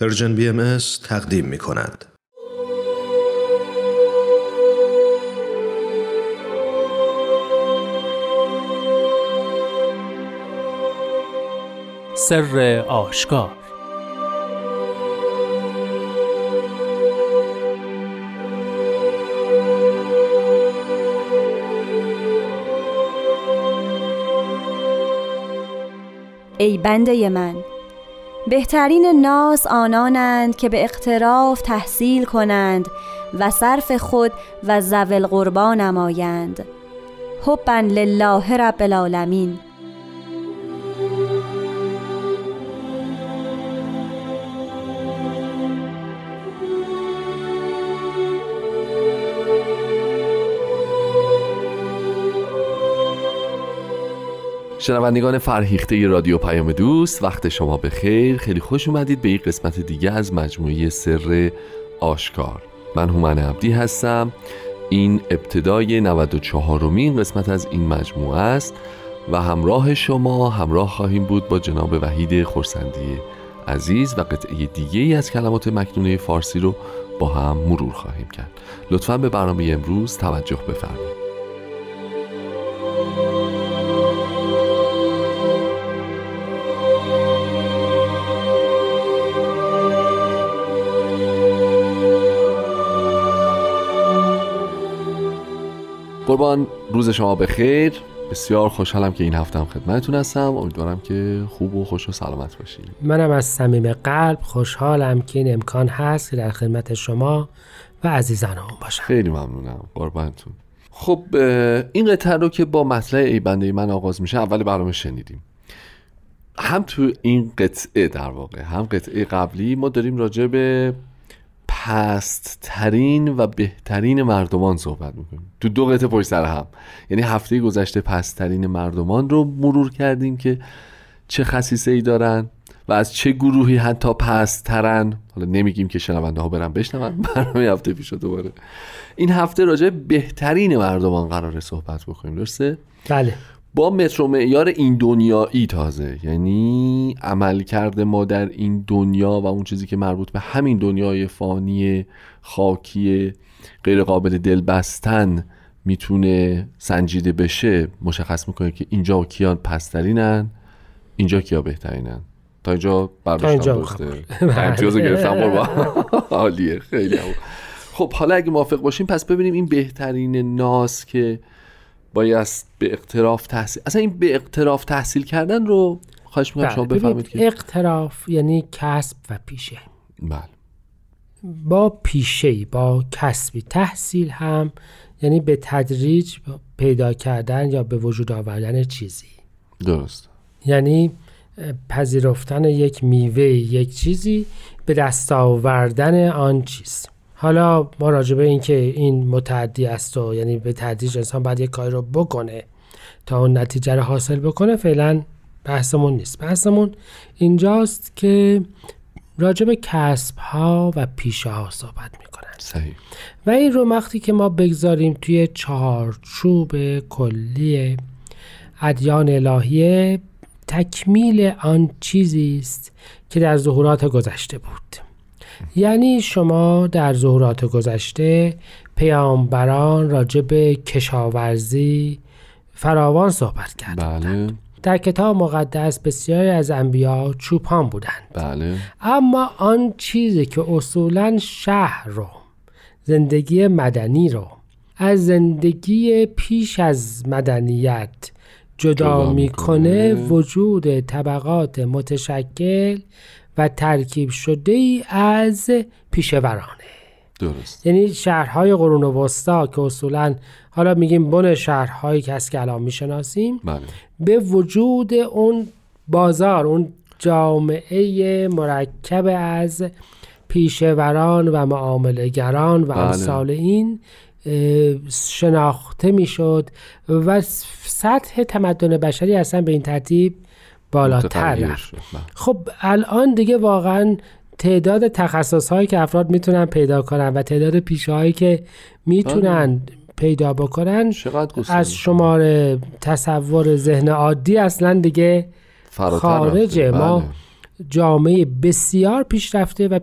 پرژن BMS تقدیم می کند. سر آشکار. ای بنده من، بهترین ناس آنانند که به اقتراف تحصیل کنند و صرف خود و ذوی القربی نمایند. حبا لله رب العالمین. شنوندگان فرهیخته رادیو پیام دوست، وقت شما بخیر. خیلی خوش اومدید به یک قسمت دیگه از مجموعه سر آشکار. من هومن عبدی هستم. این ابتدای 94مین قسمت از این مجموعه است و همراه شما خواهیم بود با جناب وحید خورسندی عزیز و قطعه دیگه از کلمات مکنونه فارسی رو با هم مرور خواهیم کرد. لطفاً به برنامه امروز توجه بفرمایید. قربان، روز شما بخیر. بسیار خوشحالم که این هفته هم خدمتتون هستم. امیدوارم که خوب و خوش و سلامت باشید. منم از صمیم قلب خوشحالم که این امکان هست که در خدمت شما و عزیزانم باشم. خیلی ممنونم قربانتون. خب، این قطعه رو که با مطلع ای بنده من آغاز میشه اول برنامه شنیدیم. هم تو این قطعه در واقع هم قطعه قبلی ما داریم راجع به پست‌ترین و بهترین مردمان صحبت میکنیم، تو دو قطعه پشت سر هم. یعنی هفته گذشته پست‌ترین مردمان رو مرور کردیم که چه خصیصه‌ای دارن و از چه گروهی حتی پست‌ترن. حالا نمیگیم که شنونده ها برن بشنون، برنامه هفته پیشو دوباره. این هفته راجع بهترین مردمان قراره صحبت بکنیم، درسته؟ بله، با متر و معیار این دنیایی تازه، یعنی عملکرد ما در این دنیا و اون چیزی که مربوط به همین دنیای فانی خاکی غیر قابل دل بستن میتونه سنجیده بشه، مشخص میکنه که اینجا کیا پسترینن، اینجا کیا بهترینن. تا اینجا برداشتم درسته؟ امتیاز گرفتم قربان. عالیه، خیلی عالیه. خب حالا اگه موافق باشیم پس ببینیم این بهترین ناس که بایست به اقتراف تحصیل، اصلا این به اقتراف تحصیل کردن رو خواهش می‌کنم شما بفهمید که اقتراف یعنی کسب و پیشه. بله، با پیشه با کسبی. تحصیل هم یعنی به تدریج پیدا کردن یا به وجود آوردن چیزی، درست؟ یعنی پذیرفتن یک میوه، یک چیزی، به دست آوردن آن چیز. حالا ما راجبه این که این متعدی است و یعنی به تدریج انسان باید یک کاری رو بکنه تا اون نتیجه رو حاصل بکنه فعلا بحثمون نیست. بحثمون اینجاست که راجبه کسب ها و پیشه ها صحبت میکنن. صحیح. و این رو وقتی که ما بگذاریم توی چارچوب کلی ادیان الهیه، تکمیل آن چیزی است که در ظهورات گذشته بود. یعنی شما در ظهورات گذشته پیامبران راجع به کشاورزی فراوان صحبت کردند. بله. در کتاب مقدس بسیاری از انبیا چوپان بودند. بله. اما آن چیزی که اصولاً شهر رو، زندگی مدنی رو از زندگی پیش از مدنیت جدا میکنه وجود طبقات متشکل و ترکیب شده ای از پیشورانه. درست. یعنی شهرهای قرون وسطا که اصولاً حالا میگیم بن شهرهایی که از کلام میشناسیم، بله، به وجود اون بازار، اون جامعه مرکب از پیشوران و معامله‌گران و امثال این شناخته میشد و سطح تمدن بشری اصلا به این ترتیب بالاتر رفت. خب الان دیگه واقعا تعداد تخصص‌هایی که افراد میتونن پیدا کنن و تعداد پیشه‌هایی که میتونن پیدا بکنن از شمار تصور ذهن عادی اصلا دیگه خارجه. ما جامعه بسیار پیشرفته و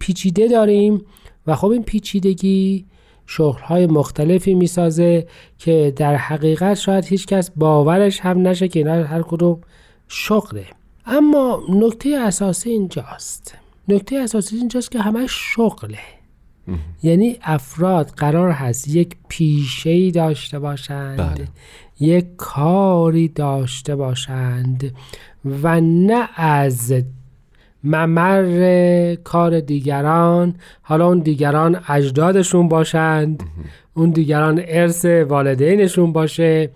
پیچیده داریم و خب این پیچیدگی شغل‌های مختلفی می‌سازه که در حقیقت شاید هیچ کس باورش هم نشه که اینا هر کدوم شغله. اما نکته اساسی اینجاست که همه شغله. یعنی افراد قرار هست یک پیشه‌ای داشته باشند، بله. یک کاری داشته باشند و نه از ممر کار دیگران، حالا اون دیگران اجدادشون باشند، اون دیگران ارث والدینشون باشه،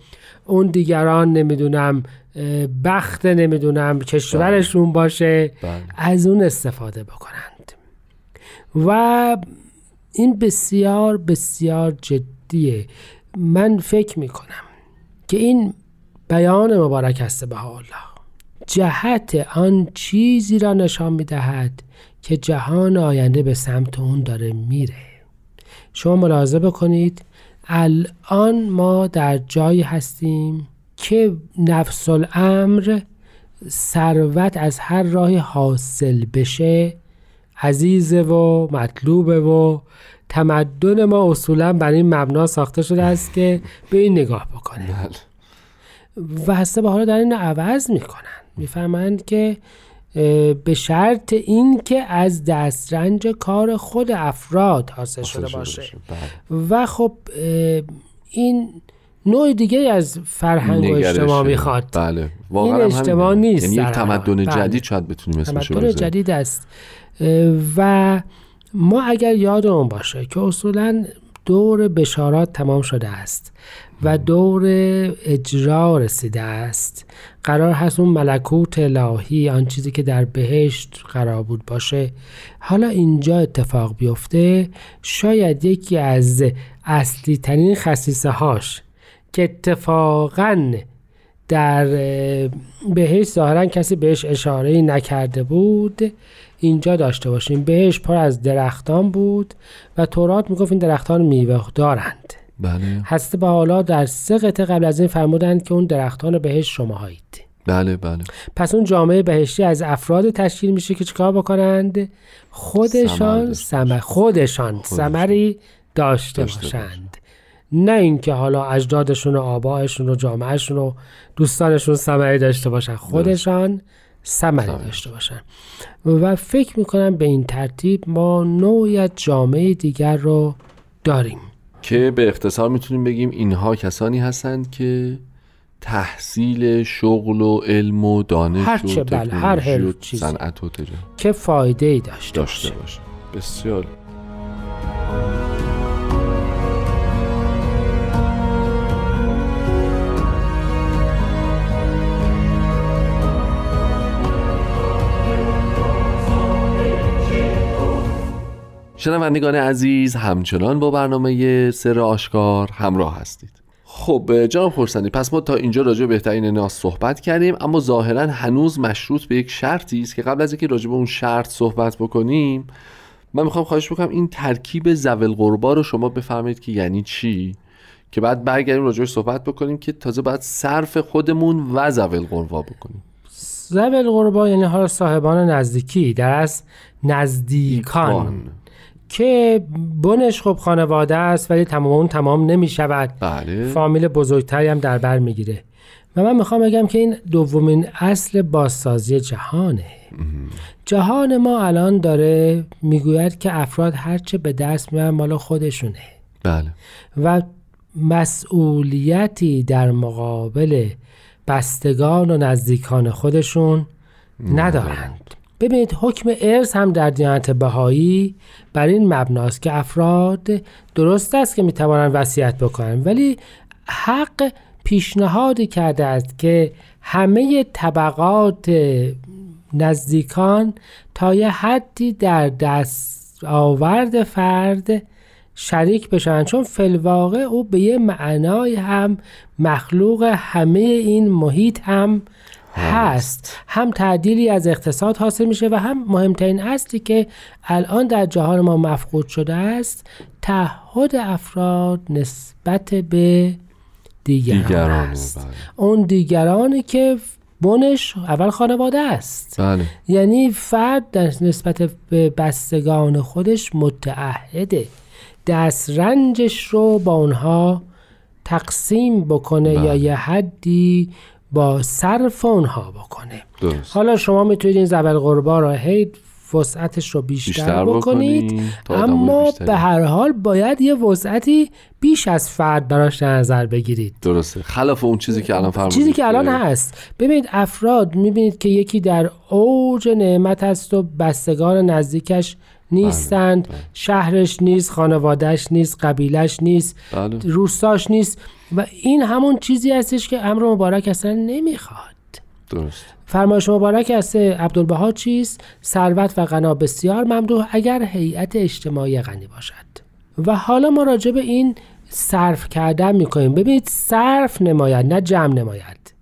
اون دیگران نمیدونم بخت نمیدونم کشورشون باشه، از اون استفاده بکنند. و این بسیار بسیار جدیه. من فکر میکنم که این بیان مبارک است بهاءالله جهت آن چیزی را نشان میدهد که جهان آینده به سمت اون داره میره. شما ملاحظه بکنید الان ما در جایی هستیم که نفس الامر، ثروت از هر راهی حاصل بشه، عزیزه و مطلوبه و تمدن ما اصولا برای این مبنا ساخته شده است که به این نگاه بکنیم و هسته به حالا در این عوض میکنن، میفهمند که به شرط این که از دسترنج کار خود افراد حاصل شده باشه و خب این نوع دیگه از فرهنگ و اجتماع میخواد. بله. این اجتماع نیست، یعنی یک تمدن جدید شاید بتونیم اسمش بذاریم. تمدن جدید است و ما اگر یادمون باشه که اصولا دور بشارات تمام شده است و دور اجرا رسیده است، قرار هست اون ملکوت الهی، آن چیزی که در بهشت قرار بود باشه، حالا اینجا اتفاق بیفته. شاید یکی از اصلی ترین خصیصه هاش که اتفاقاً در بهشت ظاهراً کسی بهش اشاره‌ای نکرده بود اینجا داشته باشیم. بهشت پر از درختان بود و تورات میگفت این درختان میوه دارند. بله. هست به حالا در 3 قطعه قبل از این فرمودند که اون درختان بهشت شماهایید. بله بله. پس اون جامعه بهشتی از افراد تشکیل میشه که چیکار بکنند؟ خودشان ثمری داشته باشند، نه اینکه حالا اجدادشون و آبائشون و جامعهشون و دوستانشون ثمری داشته باشن، خودشان ثمری داشته باشن. و فکر میکنم به این ترتیب ما نوعی جامعه دیگر رو داریم که به اختصار میتونیم بگیم اینها کسانی هستند که تحصیل، شغل و علم و دانش هر چه و تکنولوژی و صنعت و تجارت که فایده ای داشته باشه. بسیار شنوندگان عزیز، همچنان با برنامه سر آشکار همراه هستید. خب جناب خورسندی، پس ما تا اینجا راجع به بهترین ناس صحبت کردیم، اما ظاهرا هنوز مشروط به یک شرطی است که قبل از اینکه راجع به اون شرط صحبت بکنیم من میخوام خواهش بکنم این ترکیب ذوی القربا رو شما بفهمید که یعنی چی، که بعد برگردیم راجع بهش صحبت بکنیم که تازه بعد صرف خودمون و ذوی القربا بکنیم. ذوی القربا یعنی حالا صاحبان نزدیکی، در اصل نزدیکان که بنش خب خانواده است ولی تمام اون تمام نمی شود. بله. فامیل بزرگتری هم در بر می گیره. و من میخوام بگم که این دومین اصل بازسازی جهانه. جهان ما الان داره میگوید که افراد هرچه به دست میارن مال خودشونه. بله. و مسئولیتی در مقابل بستگان و نزدیکان خودشون ندارند. ببینید حکم ارث هم در دیانت بهایی بر این مبناست که افراد درست است که میتوانند وصیت بکنند، ولی حق پیشنهادی کرده است که همه طبقات نزدیکان تا یه حدی در دست آورد فرد شریک بشن، چون فی‌الواقع او به یه معنای هم مخلوق همه این محیط هم هست. هم تعدیلی از اقتصاد حاصل میشه و هم مهمترین اصلی که الان در جهان ما مفقود شده است، تعهد افراد نسبت به دیگران است. اون دیگرانی که بنش اول خانواده است. بله. یعنی فرد در نسبت به بستگان خودش متعهده دسترنجش رو با اونها تقسیم بکنه. بله. یا یه حدی با صرف اونها بکنه. درست. حالا شما میتونید این ذوال قربا را هی وسعتش رو بیشتر بکنید، اما به هر حال باید یه وسعتی بیش از فرد براش در نظر بگیرید. درسته، خلاف اون چیزی که الان فرمودید، چیزی که الان هست. ببینید افراد، میبینید که یکی در اوج نعمت هست و بستگان نزدیکش نیستند. بله. شهرش نیست، خانوادهش نیست، قبیلش نیست. بله. روستاش نیست و این همون چیزی هستش که امر مبارک اصلا نمیخواد. درست. فرمایش مبارک از عبدالبها چیست؟ ثروت و غنا بسیار ممدوح اگر هیئت اجتماعی غنی باشد. و حالا ما راجع به این صرف کردن میکنیم. ببینید صرف نماید، نه جمع نماید.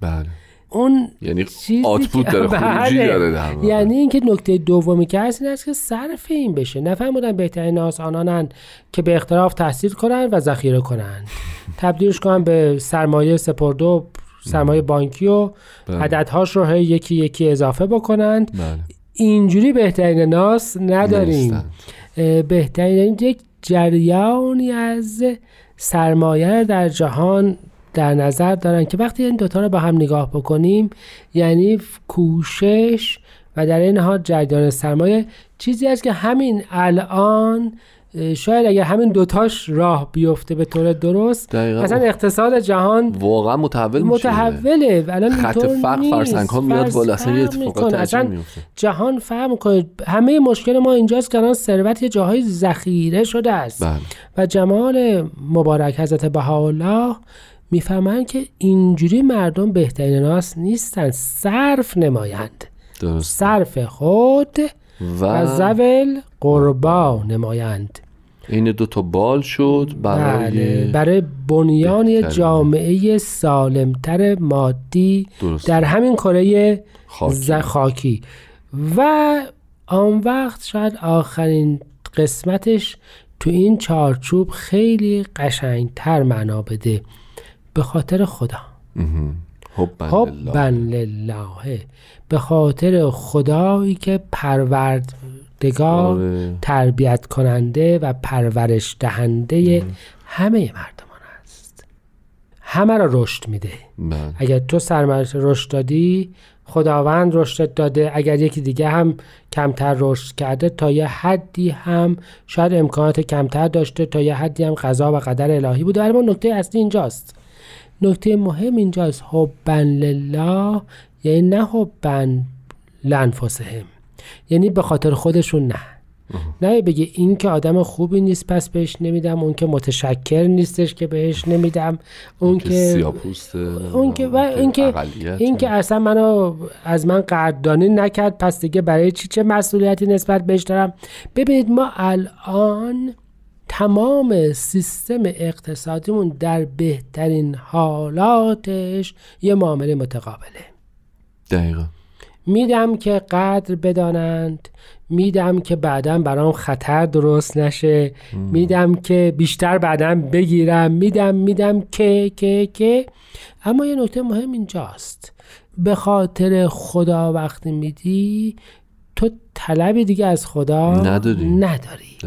بله. اون یعنی آتپوت داره، خروجی داره. بله. یعنی اینکه نکته دومی که هست این است که صرف این بشه. نفهمیدن بهترین ناس آنانند که به اختلاف تحصیل کنند و ذخیره کنند. تبدیلش کنن به سرمایه سپردو، سرمایه بانکی و عددهاش رو یکی یکی اضافه بکنند. بله. اینجوری بهترین ناس نداریم. بهترین یک جریانی از سرمایه در جهان در نظر دارن که وقتی این دوتا رو با هم نگاه بکنیم، یعنی کوشش و در این حال جریان سرمایه چیزی است که همین الان شاید اگر همین دوتاش راه بیفته به طور درست، اصلا اقتصاد جهان واقعا متحوله. الان خط فقر فرسنگ ها میاد بالا، اصلا یه اتفاقات عجیبی میفته. جهان فهم کنه. همه مشکل ما اینجاست که الان ثروت یه جاهای ذخیره شده است. بله. و جمال مبارک حضرت بهاءالله میفهمن که اینجوری مردم بهترین ناس نیستن، صرف نمایند. درست. صرف خود و ذوال قربا نمایند. این دو تا بال شد برای بنیان جامعه سالمتر مادی. درست. در همین کره خاکی. و آن وقت شاید آخرین قسمتش تو این چارچوب خیلی قشنگتر معنا بده، به خاطر خدا. حباً لله، به خاطر خدایی که پروردگار، تربیت کننده و پرورش دهنده همه مردمان است. همه را رشد میده. اگر تو سرمرد رشد دادی، خداوند رشد داده. اگر یکی دیگه هم کمتر رشد کرده، تا یه حدی هم شاید امکانات کمتر داشته، تا یه حدی هم قضا و قدر الهی بوده. اما نکته اصلی اینجاست، نکته مهم اینجاست، حبن لله یعنی نه حبن لانفسهم، یعنی به خاطر خودشون. نه بگه این که آدم خوبی نیست پس بهش نمیدم، اون که متشکر نیستش که بهش نمیدم، اون که سیاپوسته، این که اصلا منو از من قدردانی نکرد پس دیگه برای چه مسئولیتی نسبت بهش دارم. ببینید ما الان تمام سیستم اقتصادیمون در بهترین حالاتش یه معامله متقابله. دقیقا. میدم که قدر بدانند، میدم که بعداً برام خطر درست نشه، میدم که بیشتر بعداً بگیرم، میدم که اما یه نکته مهم اینجاست، به خاطر خدا وقتی میدی تو طلبی دیگه از خدا نداری.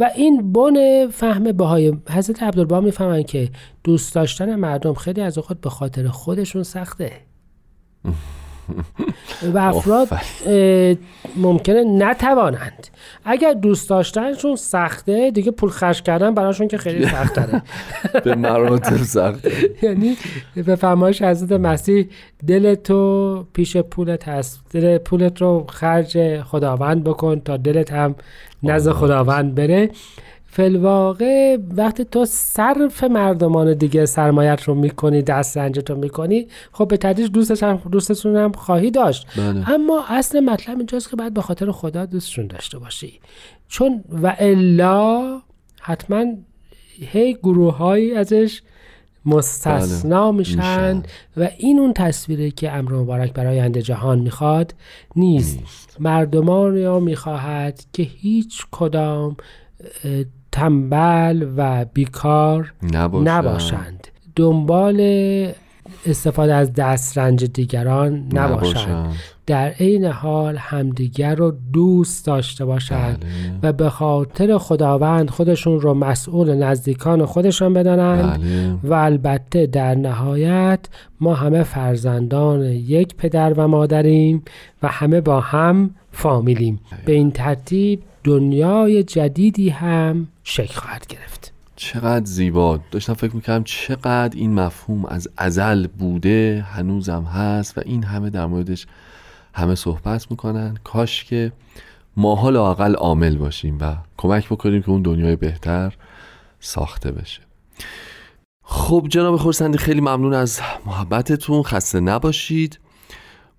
و این بن فهم بهای حضرت عبدالبها میفهمن که دوست داشتن مردم خیلی از خود به خاطر خودشون سخته و افراد ممکنه نتوانند. اگر دوست داشتنشون سخته دیگه پول خرج کردن براشون که خیلی سخت داره، به مراتب سخته. یعنی به فرمایش حضرت مسیح دلتو پیش پولت هست، دل پولت رو خرج خداوند بکن تا دلت هم نزد خداوند بره. فی‌الواقع وقتی تو صرف مردمان دیگه سرمایت رو میکنی، دست رنجت رو میکنی، خب به تدریج دوستتون هم خواهی داشت. بله. اما اصل مطلب اینجاست که باید به خاطر خدا دوستشون داشته باشی، چون و الا حتما هی گروه هایی ازش مستثنا میشن و این اون تصویری که امر مبارک برای آینده جهان میخواد نیست. مردمان یا میخواهد که هیچ کدام تنبل و بیکار نباشند، دنبال استفاده از دسترنج دیگران نباشند، در عین حال همدیگر رو دوست داشته باشند و به خاطر خداوند خودشون رو مسئول نزدیکان خودشون بدانند. و البته در نهایت ما همه فرزندان یک پدر و مادریم و همه با هم فامیلیم. به این ترتیب دنیای جدیدی هم شکل خواهد گرفت. چقدر زیبا. داشتم فکر میکردم چقدر این مفهوم از ازل بوده، هنوزم هست و این همه در موردش همه صحبت میکنن. کاش که ماها لااقل عامل باشیم و کمک بکنیم که اون دنیای بهتر ساخته بشه. خب جناب خورسندی، خیلی ممنون از محبتتون، خسته نباشید.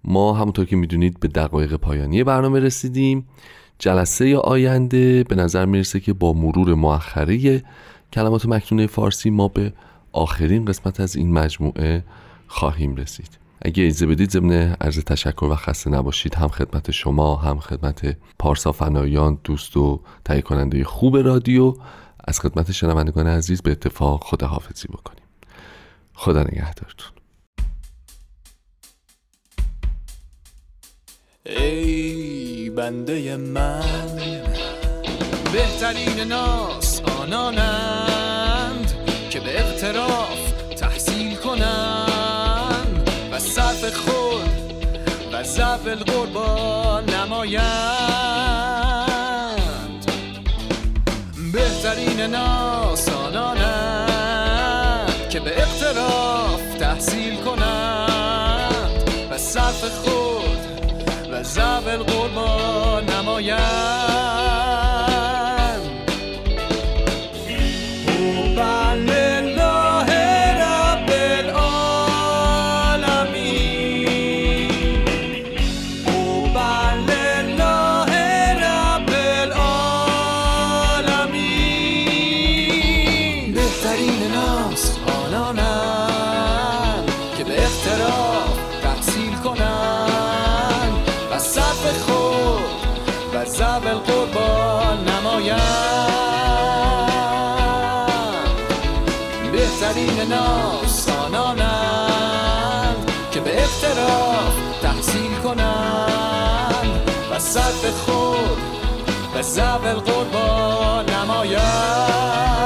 ما همونطور که میدونید به دقایق پایانی برنامه رسیدیم. جلسه آینده به نظر میرسه که با مرور مؤخره کلمات مکنونه فارسی ما به آخرین قسمت از این مجموعه خواهیم رسید. اگه اجازه بدید ضمن عرض تشکر و خسته نباشید هم خدمت شما هم خدمت پارسا فنایان، دوست و تهیه کننده خوب رادیو، از خدمت شنوندگان عزیز به اتفاق خداحافظی بکنیم. خدا نگهدارتون. ای بنده من، بهترین ناس آنانند که به اقتراف تحصیل کنند و صرف خود و ضعف القربان نمایند. بهترین ناس آنانند که به اقتراف تحصیل کنند و صرف خود و ذبح القربان نمایان. قربان لله رب العالمین، قربان لله رب العالمین. بهترین ناس آنانند که به اختراف تحصیل کنند و ذبح القربان نمایند. بهترین ناس آنانند که به اقتراف تحصیل کنند و صرف خود و ذبح القربان نمایند.